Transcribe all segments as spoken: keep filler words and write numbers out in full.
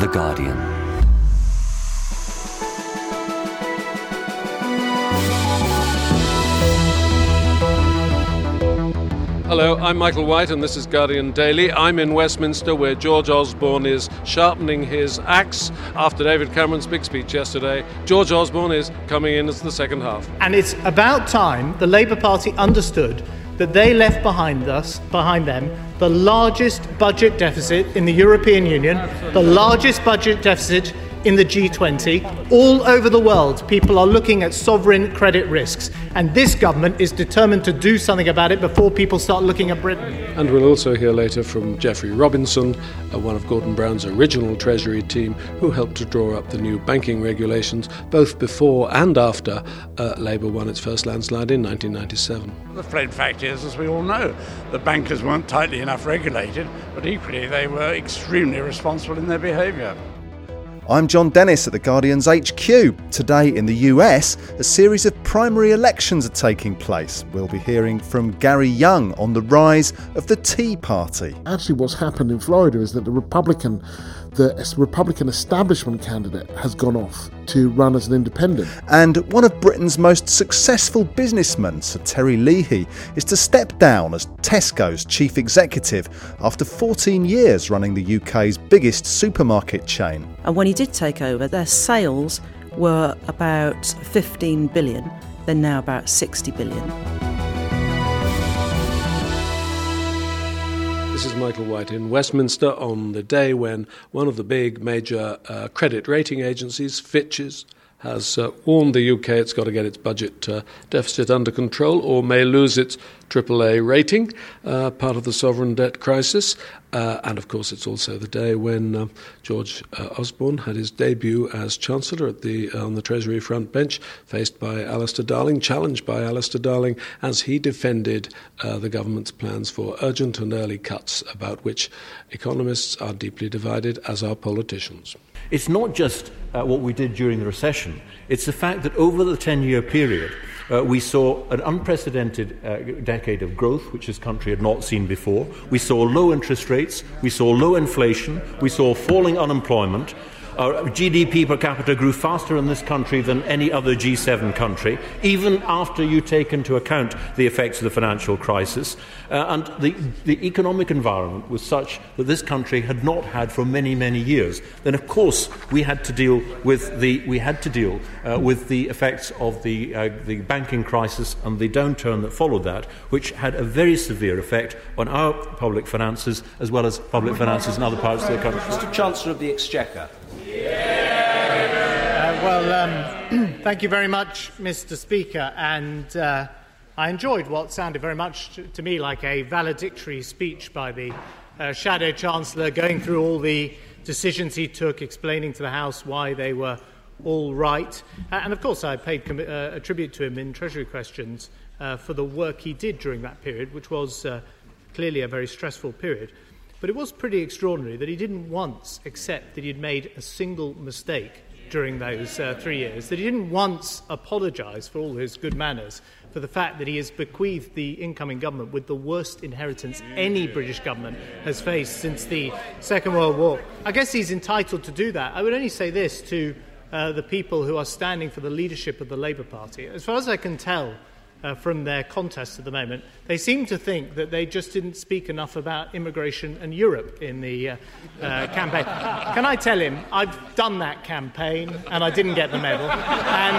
The Guardian. Hello, I'm Michael White and this is Guardian Daily. I'm in Westminster where George Osborne is sharpening his axe after David Cameron's big speech yesterday. George Osborne is coming in as the second half. And it's about time the Labour Party understood that they left behind us, behind them, the largest budget deficit in the European Union, Absolutely. The largest budget deficit in the G twenty. All over the world, people are looking at sovereign credit risks, and this government is determined to do something about it before people start looking at Britain. And we'll also hear later from Geoffrey Robinson, one of Gordon Brown's original Treasury team, who helped to draw up the new banking regulations, both before and after uh, Labour won its first landslide in nineteen ninety-seven. The plain fact is, as we all know, the bankers weren't tightly enough regulated, but equally they were extremely responsible in their behaviour. I'm Jon Dennis at The Guardian's H Q. Today in the U S, a series of primary elections are taking place. We'll be hearing from Gary Young on the rise of the Tea Party. Actually, what's happened in Florida is that the Republican, the Republican establishment candidate has gone off to run as an independent. And one of Britain's most successful businessmen, Sir Terry Leahy, is to step down as Tesco's chief executive after fourteen years running the U K's biggest supermarket chain. And when he did take over, their sales were about fifteen billion. They're now about sixty billion. This is Michael White in Westminster on the day when one of the big major uh, credit rating agencies, Fitch's, has uh, warned the U K it's got to get its budget uh, deficit under control or may lose its triple A rating, uh, part of the sovereign debt crisis. Uh, and, of course, it's also the day when uh, George uh, Osborne had his debut as Chancellor at the uh, on the Treasury front bench, faced by Alistair Darling, challenged by Alistair Darling, as he defended uh, the government's plans for urgent and early cuts, about which economists are deeply divided, as are politicians. It's not just uh, what we did during the recession. It's the fact that over the ten-year period, uh, we saw an unprecedented uh, decade of growth, which this country had not seen before. We saw low interest rates. We saw low inflation, we saw falling unemployment, our G D P per capita grew faster in this country than any other G seven country, even after you take into account the effects of the financial crisis. Uh, and the, the economic environment was such that this country had not had for many, many years. Then, of course, we had to deal with the, we had to deal, uh, with the effects of the, uh, the banking crisis and the downturn that followed that, which had a very severe effect on our public finances, as well as public finances in other parts of the country. Mister Chancellor of the Exchequer. Uh, well, um, thank you very much, Mister Speaker, and uh, I enjoyed what sounded very much to, to me like a valedictory speech by the uh, Shadow Chancellor, going through all the decisions he took, explaining to the House why they were all right. Uh, and, of course, I paid com- uh, a tribute to him in Treasury Questions uh, for the work he did during that period, which was uh, clearly a very stressful period. But it was pretty extraordinary that he didn't once accept that he'd made a single mistake during those uh, three years, that he didn't once apologise for all his good manners, for the fact that he has bequeathed the incoming government with the worst inheritance any British government has faced since the Second World War. I guess he's entitled to do that. I would only say this to uh, the people who are standing for the leadership of the Labour Party. As far as I can tell, Uh, from their contest at the moment, they seem to think that they just didn't speak enough about immigration and Europe in the uh, uh, campaign. Can I tell him, I've done that campaign and I didn't get the medal. And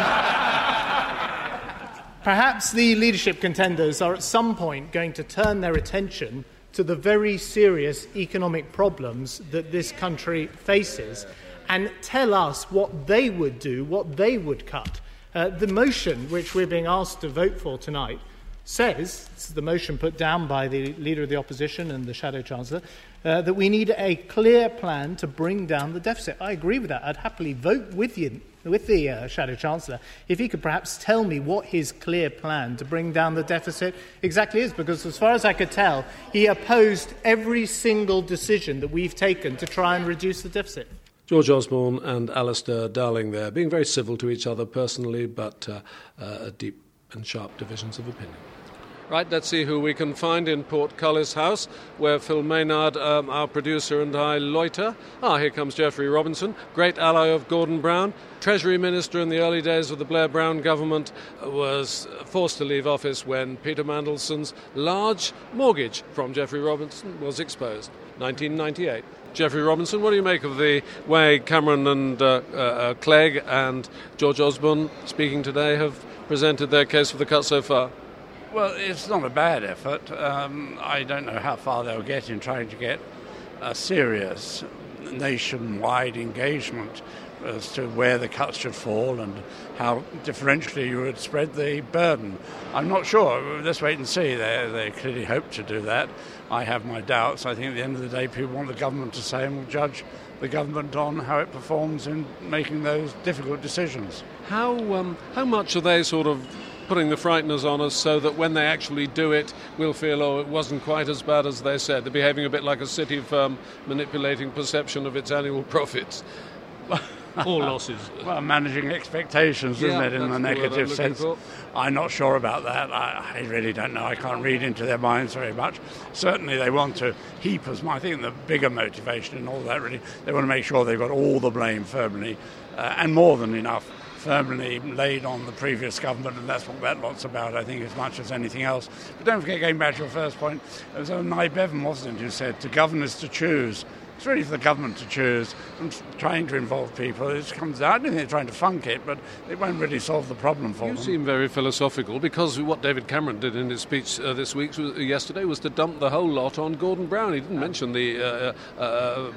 perhaps the leadership contenders are at some point going to turn their attention to the very serious economic problems that this country faces and tell us what they would do, what they would cut. Uh, the motion which we're being asked to vote for tonight says, this is the motion put down by the Leader of the Opposition and the Shadow Chancellor, uh, that we need a clear plan to bring down the deficit. I agree with that. I'd happily vote with you, with the uh, Shadow Chancellor, if he could perhaps tell me what his clear plan to bring down the deficit exactly is, because as far as I could tell, he opposed every single decision that we've taken to try and reduce the deficit. George Osborne and Alistair Darling there, being very civil to each other personally, but uh, uh, deep and sharp divisions of opinion. Right, let's see who we can find in Portcullis House, where Phil Maynard, um, our producer, and I loiter. Ah, here comes Geoffrey Robinson, great ally of Gordon Brown. Treasury Minister in the early days of the Blair Brown government, was forced to leave office when Peter Mandelson's large mortgage from Geoffrey Robinson was exposed, nineteen ninety-eight. Geoffrey Robinson, what do you make of the way Cameron and uh, uh, Clegg and George Osborne, speaking today, have presented their case for the cut so far? Well, it's not a bad effort. Um, I don't know how far they'll get in trying to get a serious nationwide engagement as to where the cuts should fall and how differentially you would spread the burden. I'm not sure. Let's wait and see. They, they clearly hope to do that. I have my doubts. I think at the end of the day, people want the government to say and will judge the government on how it performs in making those difficult decisions. How, um, how much are they sort of putting the frighteners on us so that when they actually do it, we'll feel, oh, it wasn't quite as bad as they said? They're behaving a bit like a city firm manipulating perception of its annual profits. Or losses. Well, managing expectations, yeah, isn't it, in the negative sense? For. I'm not sure about that. I, I really don't know. I can't read into their minds very much. Certainly they want to heap as much. I think the bigger motivation and all that, really, they want to make sure they've got all the blame firmly, uh, and more than enough, firmly laid on the previous government, and that's what that lot's about, I think, as much as anything else. But don't forget, going back to your first point, it was Nye Bevan, wasn't it, who said, to govern is to choose. It's really for the government to choose, and trying to involve people. It just comes out. I don't think they're trying to funk it, but it won't really solve the problem for you them. You seem very philosophical, because what David Cameron did in his speech uh, this week, uh, yesterday, was to dump the whole lot on Gordon Brown. He didn't um, mention the Uh, uh,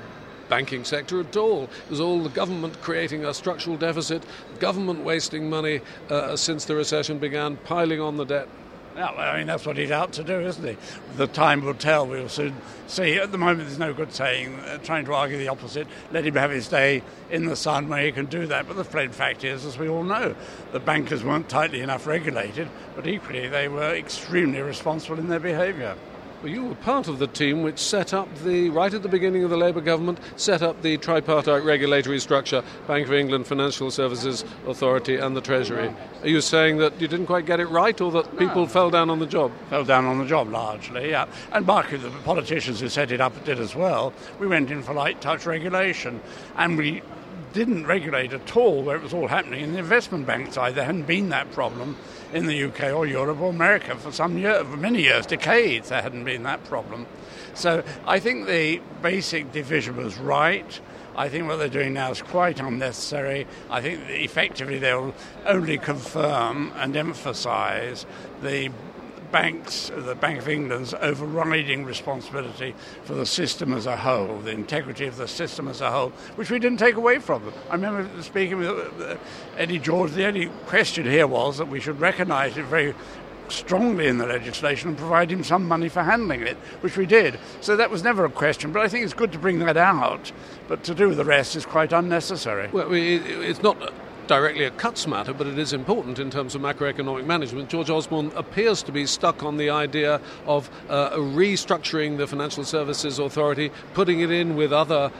banking sector at all. It was all the government creating a structural deficit, government wasting money uh, since the recession began, piling on the debt. Yeah, well, I mean, that's what he's out to do, isn't he? The time will tell. We'll soon see. At the moment, there's no good saying, uh, trying to argue the opposite. Let him have his day in the sun where he can do that. But the plain fact is, as we all know, the bankers weren't tightly enough regulated, but equally they were extremely responsible in their behaviour. Well, you were part of the team which set up the, right at the beginning of the Labour government, set up the tripartite regulatory structure, Bank of England, Financial Services Authority and the Treasury. Are you saying that you didn't quite get it right, or that people no. fell down on the job? Fell down on the job, largely, yeah. And market, the politicians who set it up did as well. We went in for light touch regulation, and we didn't regulate at all where it was all happening in the investment bank side. There hadn't been that problem in the U K or Europe or America for some year, for many years, decades. There hadn't been that problem. So I think the basic division was right. I think what they're doing now is quite unnecessary. I think effectively they'll only confirm and emphasise the banks, the Bank of England's overriding responsibility for the system as a whole, the integrity of the system as a whole, which we didn't take away from them. I remember speaking with Eddie George, the only question here was that we should recognise it very strongly in the legislation and provide him some money for handling it, which we did. So that was never a question, but I think it's good to bring that out, but to do the rest is quite unnecessary. Well, it's not directly a cuts matter, but it is important in terms of macroeconomic management. George Osborne appears to be stuck on the idea of uh, restructuring the Financial Services Authority, putting it in with other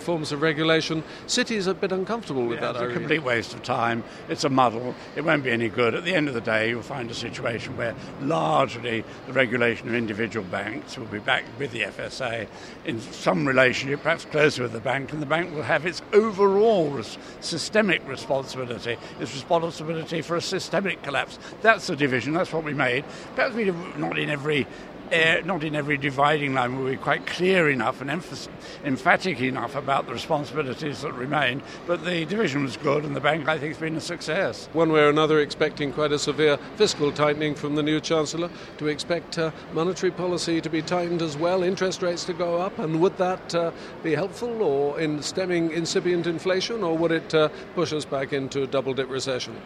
forms of regulation. Cities are a bit uncomfortable with yeah, that. It's a complete waste of time. It's a muddle. It won't be any good. At the end of the day, you'll find a situation where largely the regulation of individual banks will be back with the F S A in some relationship, perhaps closer with the bank, and the bank will have its overall res- systemic responsibility. It's responsibility for a systemic collapse. That's the division. That's what we made. Perhaps we not in every uh, not in every dividing line were we quite clear enough and emph- emphatic enough about the responsibilities that remained. But the division was good, and the bank, I think, has been a success. One way or another, expecting quite a severe fiscal tightening from the new Chancellor. Do we expect uh, monetary policy to be tightened as well, interest rates to go up, and would that uh, be helpful or in stemming incipient inflation, or would it uh, push us back into a double-dip recession?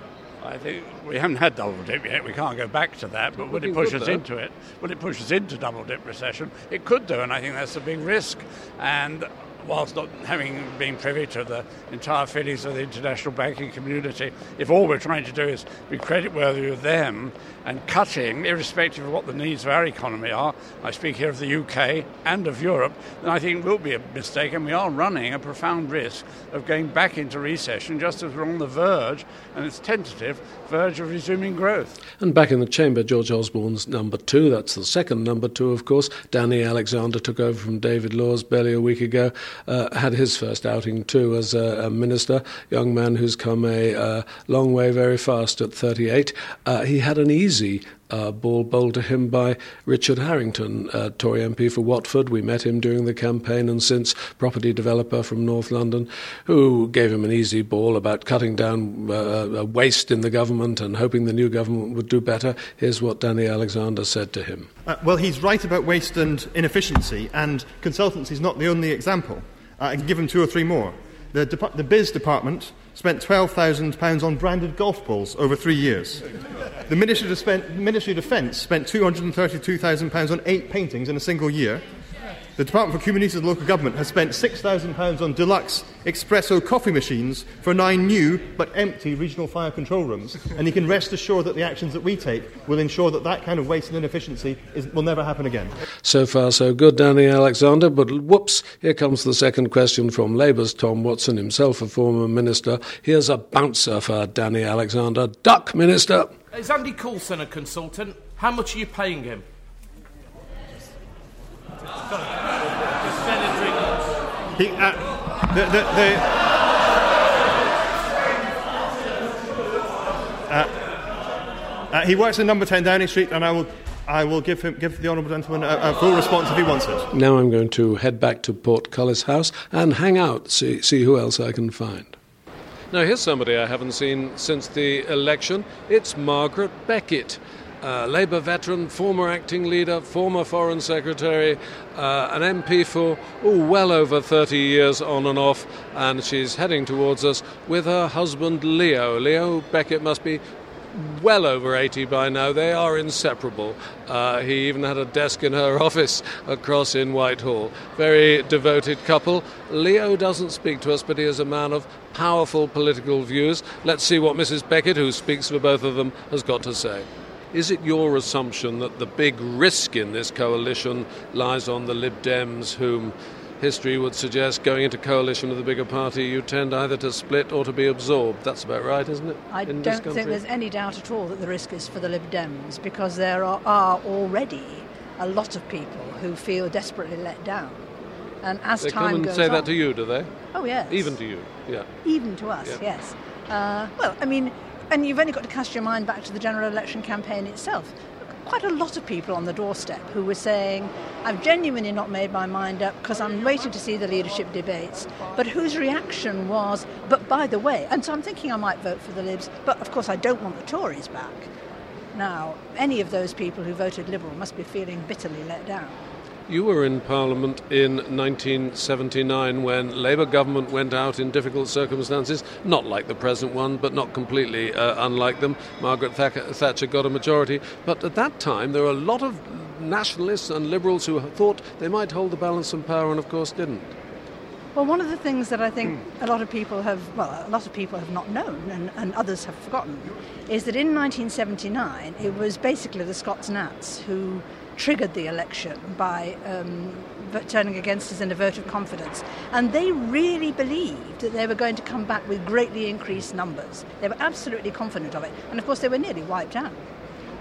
I think we haven't had double-dip yet. We can't go back to that. But would it push us into it? Would it push us into double-dip recession? It could do, and I think that's a big risk. And whilst not having been privy to the entire feelings of the international banking community, if all we're trying to do is be creditworthy of them and cutting, irrespective of what the needs of our economy are, I speak here of the U K and of Europe, then I think it will be a mistake, and we are running a profound risk of going back into recession just as we're on the verge, and it's tentative, verge of resuming growth. And back in the chamber, George Osborne's number two, that's the second number two, of course. Danny Alexander took over from David Laws barely a week ago, uh, had his first outing too as a, a minister, young man who's come a uh, long way very fast at thirty-eight. Uh, he had an easy Uh, ball bowled to him by Richard Harrington, uh, Tory M P for Watford. We met him during the campaign, and since, property developer from North London, who gave him an easy ball about cutting down uh, waste in the government and hoping the new government would do better. Here's what Danny Alexander said to him. Uh, well, he's right about waste and inefficiency, and consultancy's not the only example. Uh, I can give him two or three more. The, Dep- the Biz Department spent twelve thousand pounds on branded golf balls over three years. The Ministry of Defence spent two hundred thirty-two thousand pounds on eight paintings in a single year. The Department for Communities and Local Government has spent six thousand pounds on deluxe espresso coffee machines for nine new but empty regional fire control rooms. And you can rest assured that the actions that we take will ensure that that kind of waste and inefficiency is, will never happen again. So far, so good, Danny Alexander. But whoops, here comes the second question from Labour's Tom Watson, himself a former minister. Here's a bouncer for Danny Alexander. Duck, Minister. Is Andy Coulson a consultant? How much are you paying him? He, uh, the, the, the, uh, uh, he works in number ten Downing Street, and I will I will give him give the honourable gentleman a, a full response if he wants it. Now I'm going to head back to Portcullis House and hang out, see see who else I can find. Now here's somebody I haven't seen since the election. It's Margaret Beckett. Uh, Labour veteran, former acting leader, former foreign secretary, uh, an M P for ooh, well over thirty years on and off, and she's heading towards us with her husband Leo. Leo Beckett must be well over eighty by now. They are inseparable. Uh, he even had a desk in her office across in Whitehall. Very devoted couple. Leo doesn't speak to us, but he is a man of powerful political views. Let's see what Missus Beckett, who speaks for both of them, has got to say. Is it your assumption that the big risk in this coalition lies on the Lib Dems, whom history would suggest going into coalition with a bigger party, you tend either to split or to be absorbed? That's about right, isn't it? I don't think there's any doubt at all that the risk is for the Lib Dems, because there are, are already a lot of people who feel desperately let down. And as time goes on... They come and say that to you, do they? Oh, yes. Even to you, yeah. Even to us, yeah. Yes. Uh, well, I mean... And you've only got to cast your mind back to the general election campaign itself. Quite a lot of people on the doorstep who were saying, I've genuinely not made my mind up because I'm waiting to see the leadership debates. But whose reaction was, but by the way, and so I'm thinking I might vote for the Libs, but of course I don't want the Tories back. Now, any of those people who voted Liberal must be feeling bitterly let down. You were in Parliament in nineteen seventy-nine when Labour government went out in difficult circumstances, not like the present one, but not completely uh, unlike them. Margaret Thatcher got a majority. But at that time, there were a lot of nationalists and Liberals who thought they might hold the balance in power and, of course, didn't. Well, one of the things that I think a lot of people have, well, a lot of people have not known and, and others have forgotten, is that in nineteen seventy-nine, it was basically the Scots Nats who triggered the election by um, turning against us in a vote of confidence. And they really believed that they were going to come back with greatly increased numbers. They were absolutely confident of it. And, of course, they were nearly wiped out.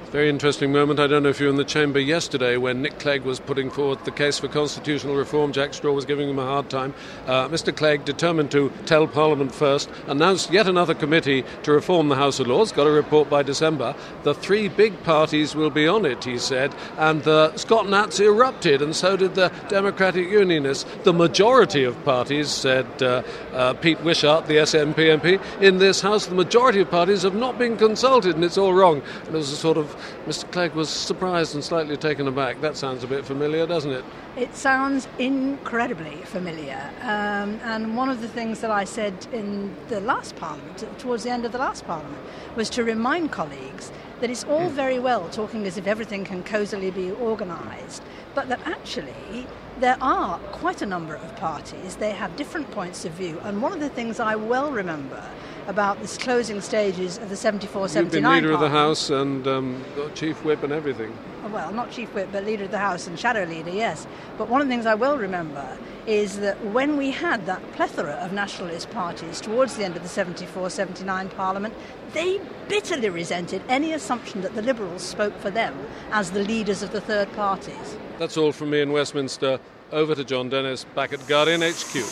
Very interesting moment. I don't know if you were in the chamber yesterday when Nick Clegg was putting forward the case for constitutional reform. Jack Straw was giving him a hard time. Uh, Mister Clegg, determined to tell Parliament first, announced yet another committee to reform the House of Lords, got a report by December. The three big parties will be on it, he said, and the Scott Nats erupted, and so did the Democratic Unionists. The majority of parties, said uh, uh, Pete Wishart, the S N P M P, in this House, the majority of parties have not been consulted, and it's all wrong. And it was a sort of Mister Clegg was surprised and slightly taken aback. That sounds a bit familiar, doesn't it? It sounds incredibly familiar. Um, and one of the things that I said in the last Parliament, towards the end of the last Parliament, was to remind colleagues that it's all very well talking as if everything can cosily be organised, but that actually there are quite a number of parties. They have different points of view. And one of the things I well remember about this closing stages of the seventy-four seventy-nine You've been leader party, of the House and um, chief whip and everything. Well, not chief whip, but leader of the House and shadow leader, yes. But one of the things I well remember is that when we had that plethora of nationalist parties towards the end of the seventy-four seventy-nine Parliament, they bitterly resented any assumption that the Liberals spoke for them as the leaders of the third parties. That's all from me in Westminster. Over to Jon Dennis, back at Guardian H Q.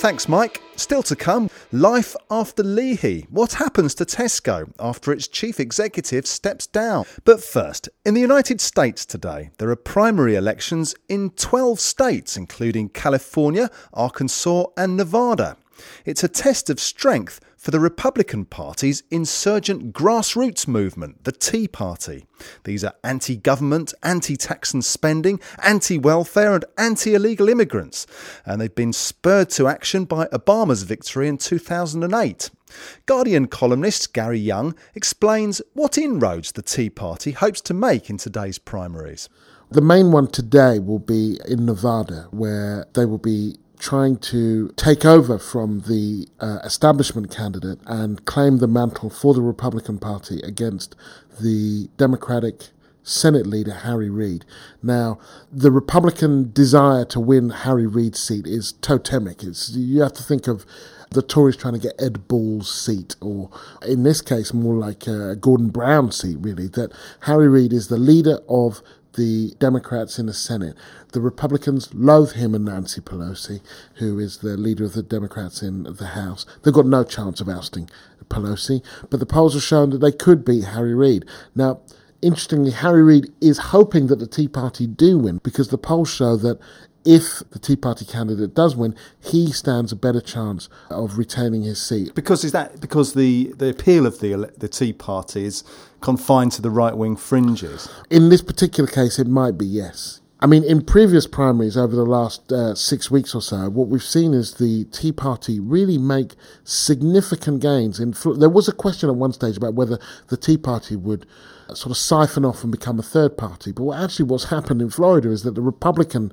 Thanks, Mike. Still to come, life after Leahy. What happens to Tesco after its chief executive steps down? But first, in the United States today, there are primary elections in twelve states, including California, Arkansas and Nevada. It's a test of strength for the Republican Party's insurgent grassroots movement, the Tea Party. These are anti-government, anti-tax and spending, anti-welfare and anti-illegal immigrants. And they've been spurred to action by Obama's victory in two thousand eight. Guardian columnist Gary Young explains what inroads the Tea Party hopes to make in today's primaries. The main one today will be in Nevada, where they will be trying to take over from the uh, establishment candidate and claim the mantle for the Republican Party against the Democratic Senate leader, Harry Reid. Now, the Republican desire to win Harry Reid's seat is totemic. It's, you have to think of the Tories trying to get Ed Balls' seat, or in this case, more like a Gordon Brown seat, really, that Harry Reid is the leader of the Democrats in the Senate. The Republicans loathe him and Nancy Pelosi, who is the leader of the Democrats in the House. They've got no chance of ousting Pelosi, but the polls have shown that they could beat Harry Reid. Now, interestingly, Harry Reid is hoping that the Tea Party do win, because the polls show that if the Tea Party candidate does win, he stands a better chance of retaining his seat. Because is that because the, the appeal of the the Tea Party is confined to the right-wing fringes? In this particular case, it might be, yes. I mean, in previous primaries over the last uh, six weeks or so, what we've seen is the Tea Party really make significant gains. In There was a question at one stage about whether the Tea Party would sort of siphon off and become a third party. But what actually what's happened in Florida is that the Republican,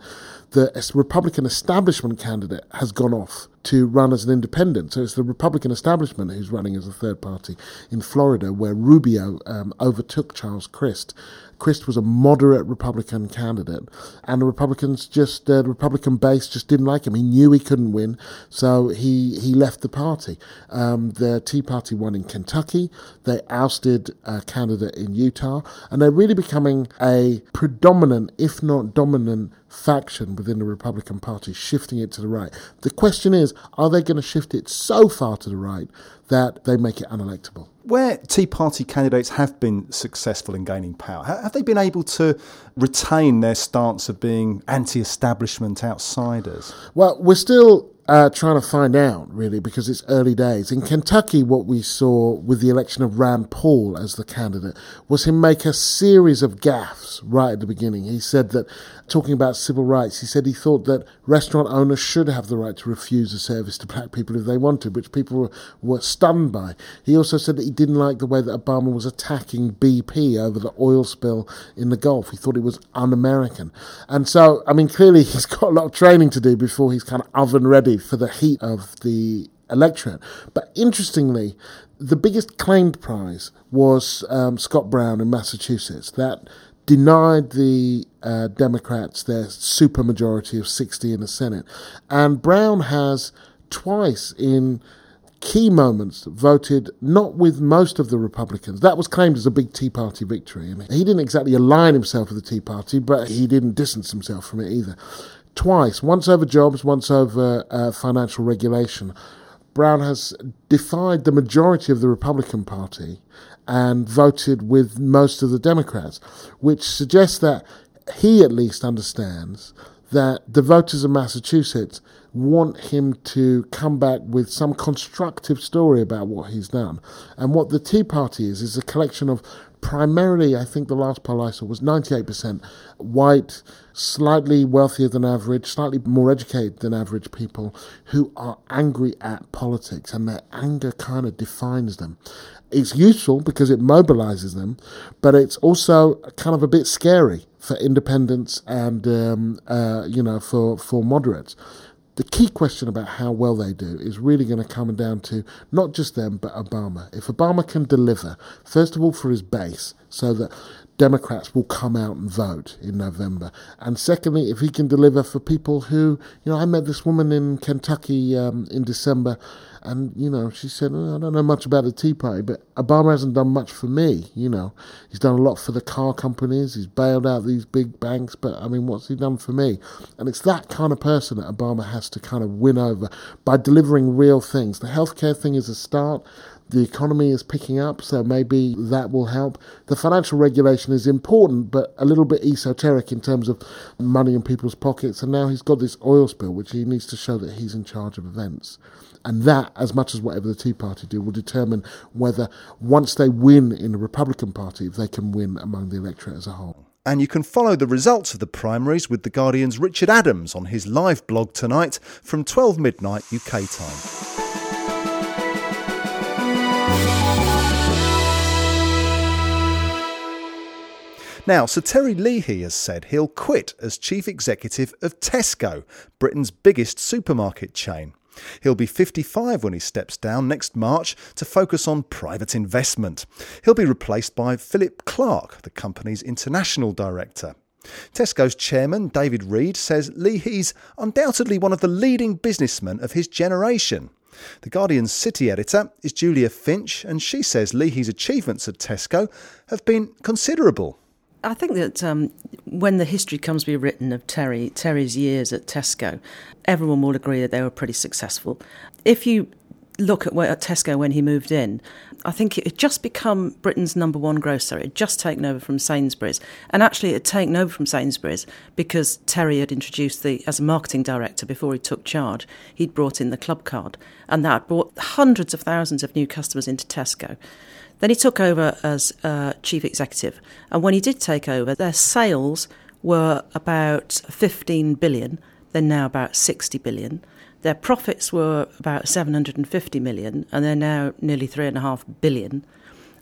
the Republican establishment candidate has gone off to run as an independent. So it's the Republican establishment who's running as a third party in Florida, where Rubio um, overtook Charles Crist. Crist was a moderate Republican candidate, and the Republicans just, uh, the Republican base just didn't like him. He knew he couldn't win, so he, he left the party. Um, the Tea Party won in Kentucky. They ousted a candidate in Utah, and they're really becoming a predominant, if not dominant, faction within the Republican Party, shifting it to the right. The question is, are they going to shift it so far to the right that they make it unelectable? Where Tea Party candidates have been successful in gaining power, have they been able to retain their stance of being anti-establishment outsiders? Well, we're still uh, trying to find out, really, because it's early days. In Kentucky, what we saw with the election of Rand Paul as the candidate was him make a series of gaffes right at the beginning. He said that, talking about civil rights, he said he thought that restaurant owners should have the right to refuse a service to black people if they wanted, which people were stunned by. He also said that he didn't like the way that Obama was attacking B P over the oil spill in the Gulf. He thought it was un-American. And so, I mean, clearly he's got a lot of training to do before he's kind of oven ready for the heat of the electorate. But interestingly, the biggest claimed prize was um, Scott Brown in Massachusetts. That denied the uh, Democrats their supermajority of sixty in the Senate. And Brown has twice in key moments voted not with most of the Republicans. That was claimed as a big Tea Party victory. And he didn't exactly align himself with the Tea Party, but he didn't distance himself from it either. Twice, once over jobs, once over uh, financial regulation. Brown has defied the majority of the Republican Party and voted with most of the Democrats, which suggests that he at least understands that the voters of Massachusetts want him to come back with some constructive story about what he's done. And what the Tea Party is, is a collection of primarily, I think the last poll I saw was ninety-eight percent white, slightly wealthier than average, slightly more educated than average people who are angry at politics, and their anger kind of defines them. It's useful because it mobilizes them, but it's also kind of a bit scary for independents and, um, uh, you know, for, for moderates. The key question about how well they do is really going to come down to not just them, but Obama. If Obama can deliver, first of all, for his base, so that Democrats will come out and vote in November. And secondly, if he can deliver for people who, you know, I met this woman in Kentucky um, in December, and, you know, she said, oh, I don't know much about the Tea Party, but Obama hasn't done much for me, you know. He's done a lot for the car companies, he's bailed out these big banks, but, I mean, what's he done for me? And it's that kind of person that Obama has to kind of win over by delivering real things. The healthcare thing is a start. The economy is picking up, so maybe that will help. The financial regulation is important, but a little bit esoteric in terms of money in people's pockets. And now he's got this oil spill, which he needs to show that he's in charge of events. And that, as much as whatever the Tea Party do, will determine whether, once they win in the Republican Party, if they can win among the electorate as a whole. And you can follow the results of the primaries with The Guardian's Richard Adams on his live blog tonight from twelve midnight U K time. Now, Sir Terry Leahy has said he'll quit as chief executive of Tesco, Britain's biggest supermarket chain. He'll be fifty-five when he steps down next March to focus on private investment. He'll be replaced by Philip Clarke, the company's international director. Tesco's chairman, David Reid, says Leahy's undoubtedly one of the leading businessmen of his generation. The Guardian's city editor is Julia Finch, and she says Leahy's achievements at Tesco have been considerable. I think that um, when the history comes to be written of Terry, Terry's years at Tesco, everyone will agree that they were pretty successful. If you look at, where, at Tesco when he moved in, I think it had just become Britain's number one grocer. It had just taken over from Sainsbury's. And actually it had taken over from Sainsbury's because Terry had introduced the, as a marketing director before he took charge, he'd brought in the club card. And that brought hundreds of thousands of new customers into Tesco. Then he took over as uh, chief executive. And when he did take over, their sales were about fifteen billion. They're now about sixty billion. Their profits were about seven hundred fifty million, and they're now nearly three point five billion.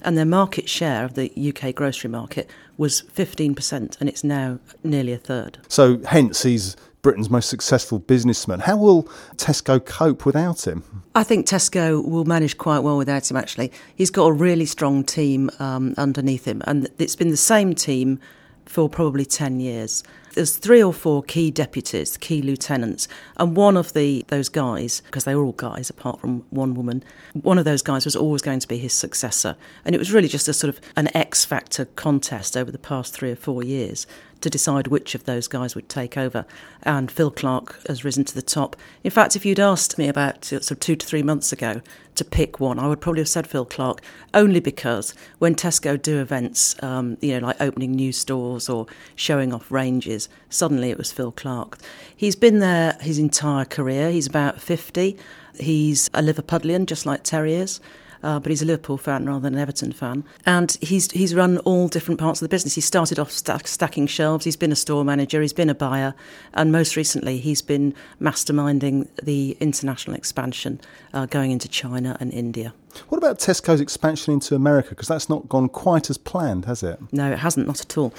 And their market share of the U K grocery market was fifteen percent, and it's now nearly a third. So hence he's Britain's most successful businessman. How will Tesco cope without him? I think Tesco will manage quite well without him, actually. He's got a really strong team um, underneath him, and it's been the same team for probably ten years. There's three or four key deputies, key lieutenants, and one of the those guys, because they were all guys apart from one woman, one of those guys was always going to be his successor. And it was really just a sort of an X factor contest over the past three or four years to decide which of those guys would take over. And Phil Clarke has risen to the top. In fact, if you'd asked me about sort of two to three months ago to pick one, I would probably have said Phil Clarke, only because when Tesco do events, um, you know, like opening new stores or showing off ranges, suddenly it was Phil Clarke. He's been there his entire career. He's about fifty. He's a Liverpudlian, just like Terry is. Uh, but he's a Liverpool fan rather than an Everton fan. And he's he's run all different parts of the business. He started off stack, stacking shelves. He's been a store manager. He's been a buyer. And most recently, he's been masterminding the international expansion, uh, going into China and India. What about Tesco's expansion into America? Because that's not gone quite as planned, has it? No, it hasn't, not at all.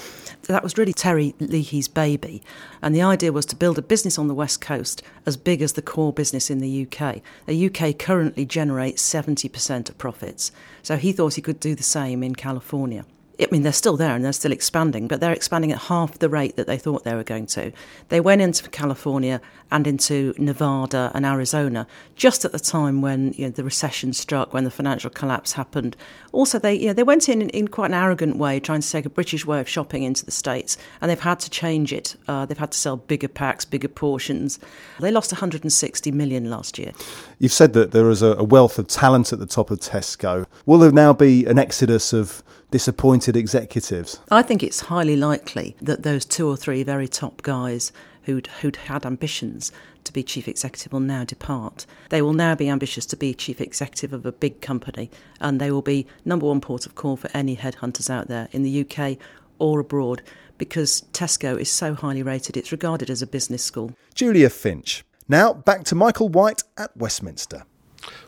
That was really Terry Leahy's baby. And the idea was to build a business on the West Coast as big as the core business in the U K. The U K currently generates seventy percent of profits. So he thought he could do the same in California. I mean, they're still there and they're still expanding, but they're expanding at half the rate that they thought they were going to. They went into California and into Nevada and Arizona just at the time when, you know, the recession struck, when the financial collapse happened. Also, they you know, they went in in quite an arrogant way, trying to take a British way of shopping into the States, and they've had to change it. Uh, they've had to sell bigger packs, bigger portions. They lost one hundred sixty million last year. You've said that there is a wealth of talent at the top of Tesco. Will there now be an exodus of disappointed executives? I think it's highly likely that those two or three very top guys who'd, who'd had ambitions to be chief executive will now depart. They will now be ambitious to be chief executive of a big company, and they will be number one port of call for any headhunters out there in the U K or abroad, because Tesco is so highly rated, it's regarded as a business school. Julia Finch. Now back to Michael White at Westminster.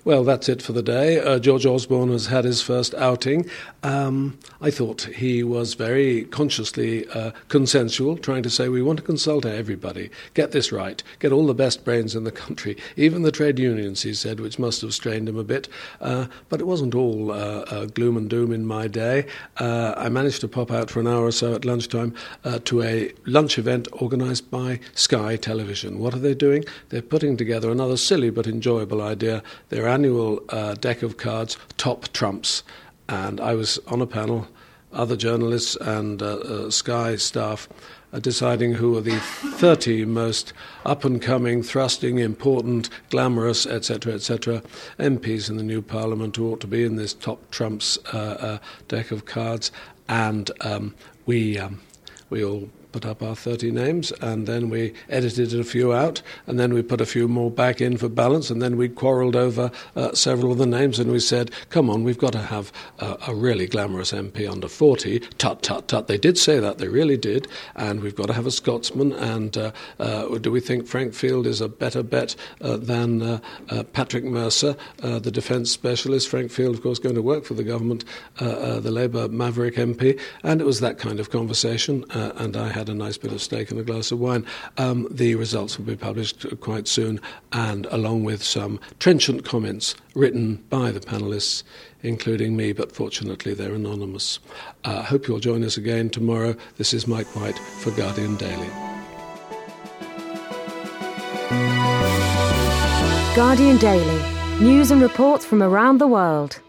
Well, that's it for the day. Uh, George Osborne has had his first outing. Um, I thought he was very consciously uh, consensual, trying to say we want to consult everybody, get this right, get all the best brains in the country, even the trade unions, he said, which must have strained him a bit. Uh, but it wasn't all uh, uh, gloom and doom in my day. Uh, I managed to pop out for an hour or so at lunchtime uh, to a lunch event organised by Sky Television. What are they doing? They're putting together another silly but enjoyable idea, their annual uh, deck of cards, Top Trumps. And I was on a panel, other journalists and uh, uh, Sky staff, uh, deciding who are the thirty most up-and-coming, thrusting, important, glamorous, et cetera, et cetera, M Ps in the new parliament who ought to be in this Top Trumps uh, uh, deck of cards. And um, we um, we all put up our thirty names, and then we edited a few out, and then we put a few more back in for balance, and then we quarrelled over uh, several of the names, and we said, come on, we've got to have uh, a really glamorous M P under forty, tut, tut, tut. They did say that, they really did, and we've got to have a Scotsman, and uh, uh, do we think Frank Field is a better bet uh, than uh, uh, Patrick Mercer, uh, the defence specialist? Frank Field, of course, going to work for the government, uh, uh, the Labour maverick M P, and it was that kind of conversation, uh, and I had a nice bit of steak and a glass of wine. Um, the results will be published quite soon, and along with some trenchant comments written by the panellists, including me, but fortunately they're anonymous. I uh, hope you'll join us again tomorrow. This is Mike White for Guardian Daily. Guardian Daily. News and reports from around the world.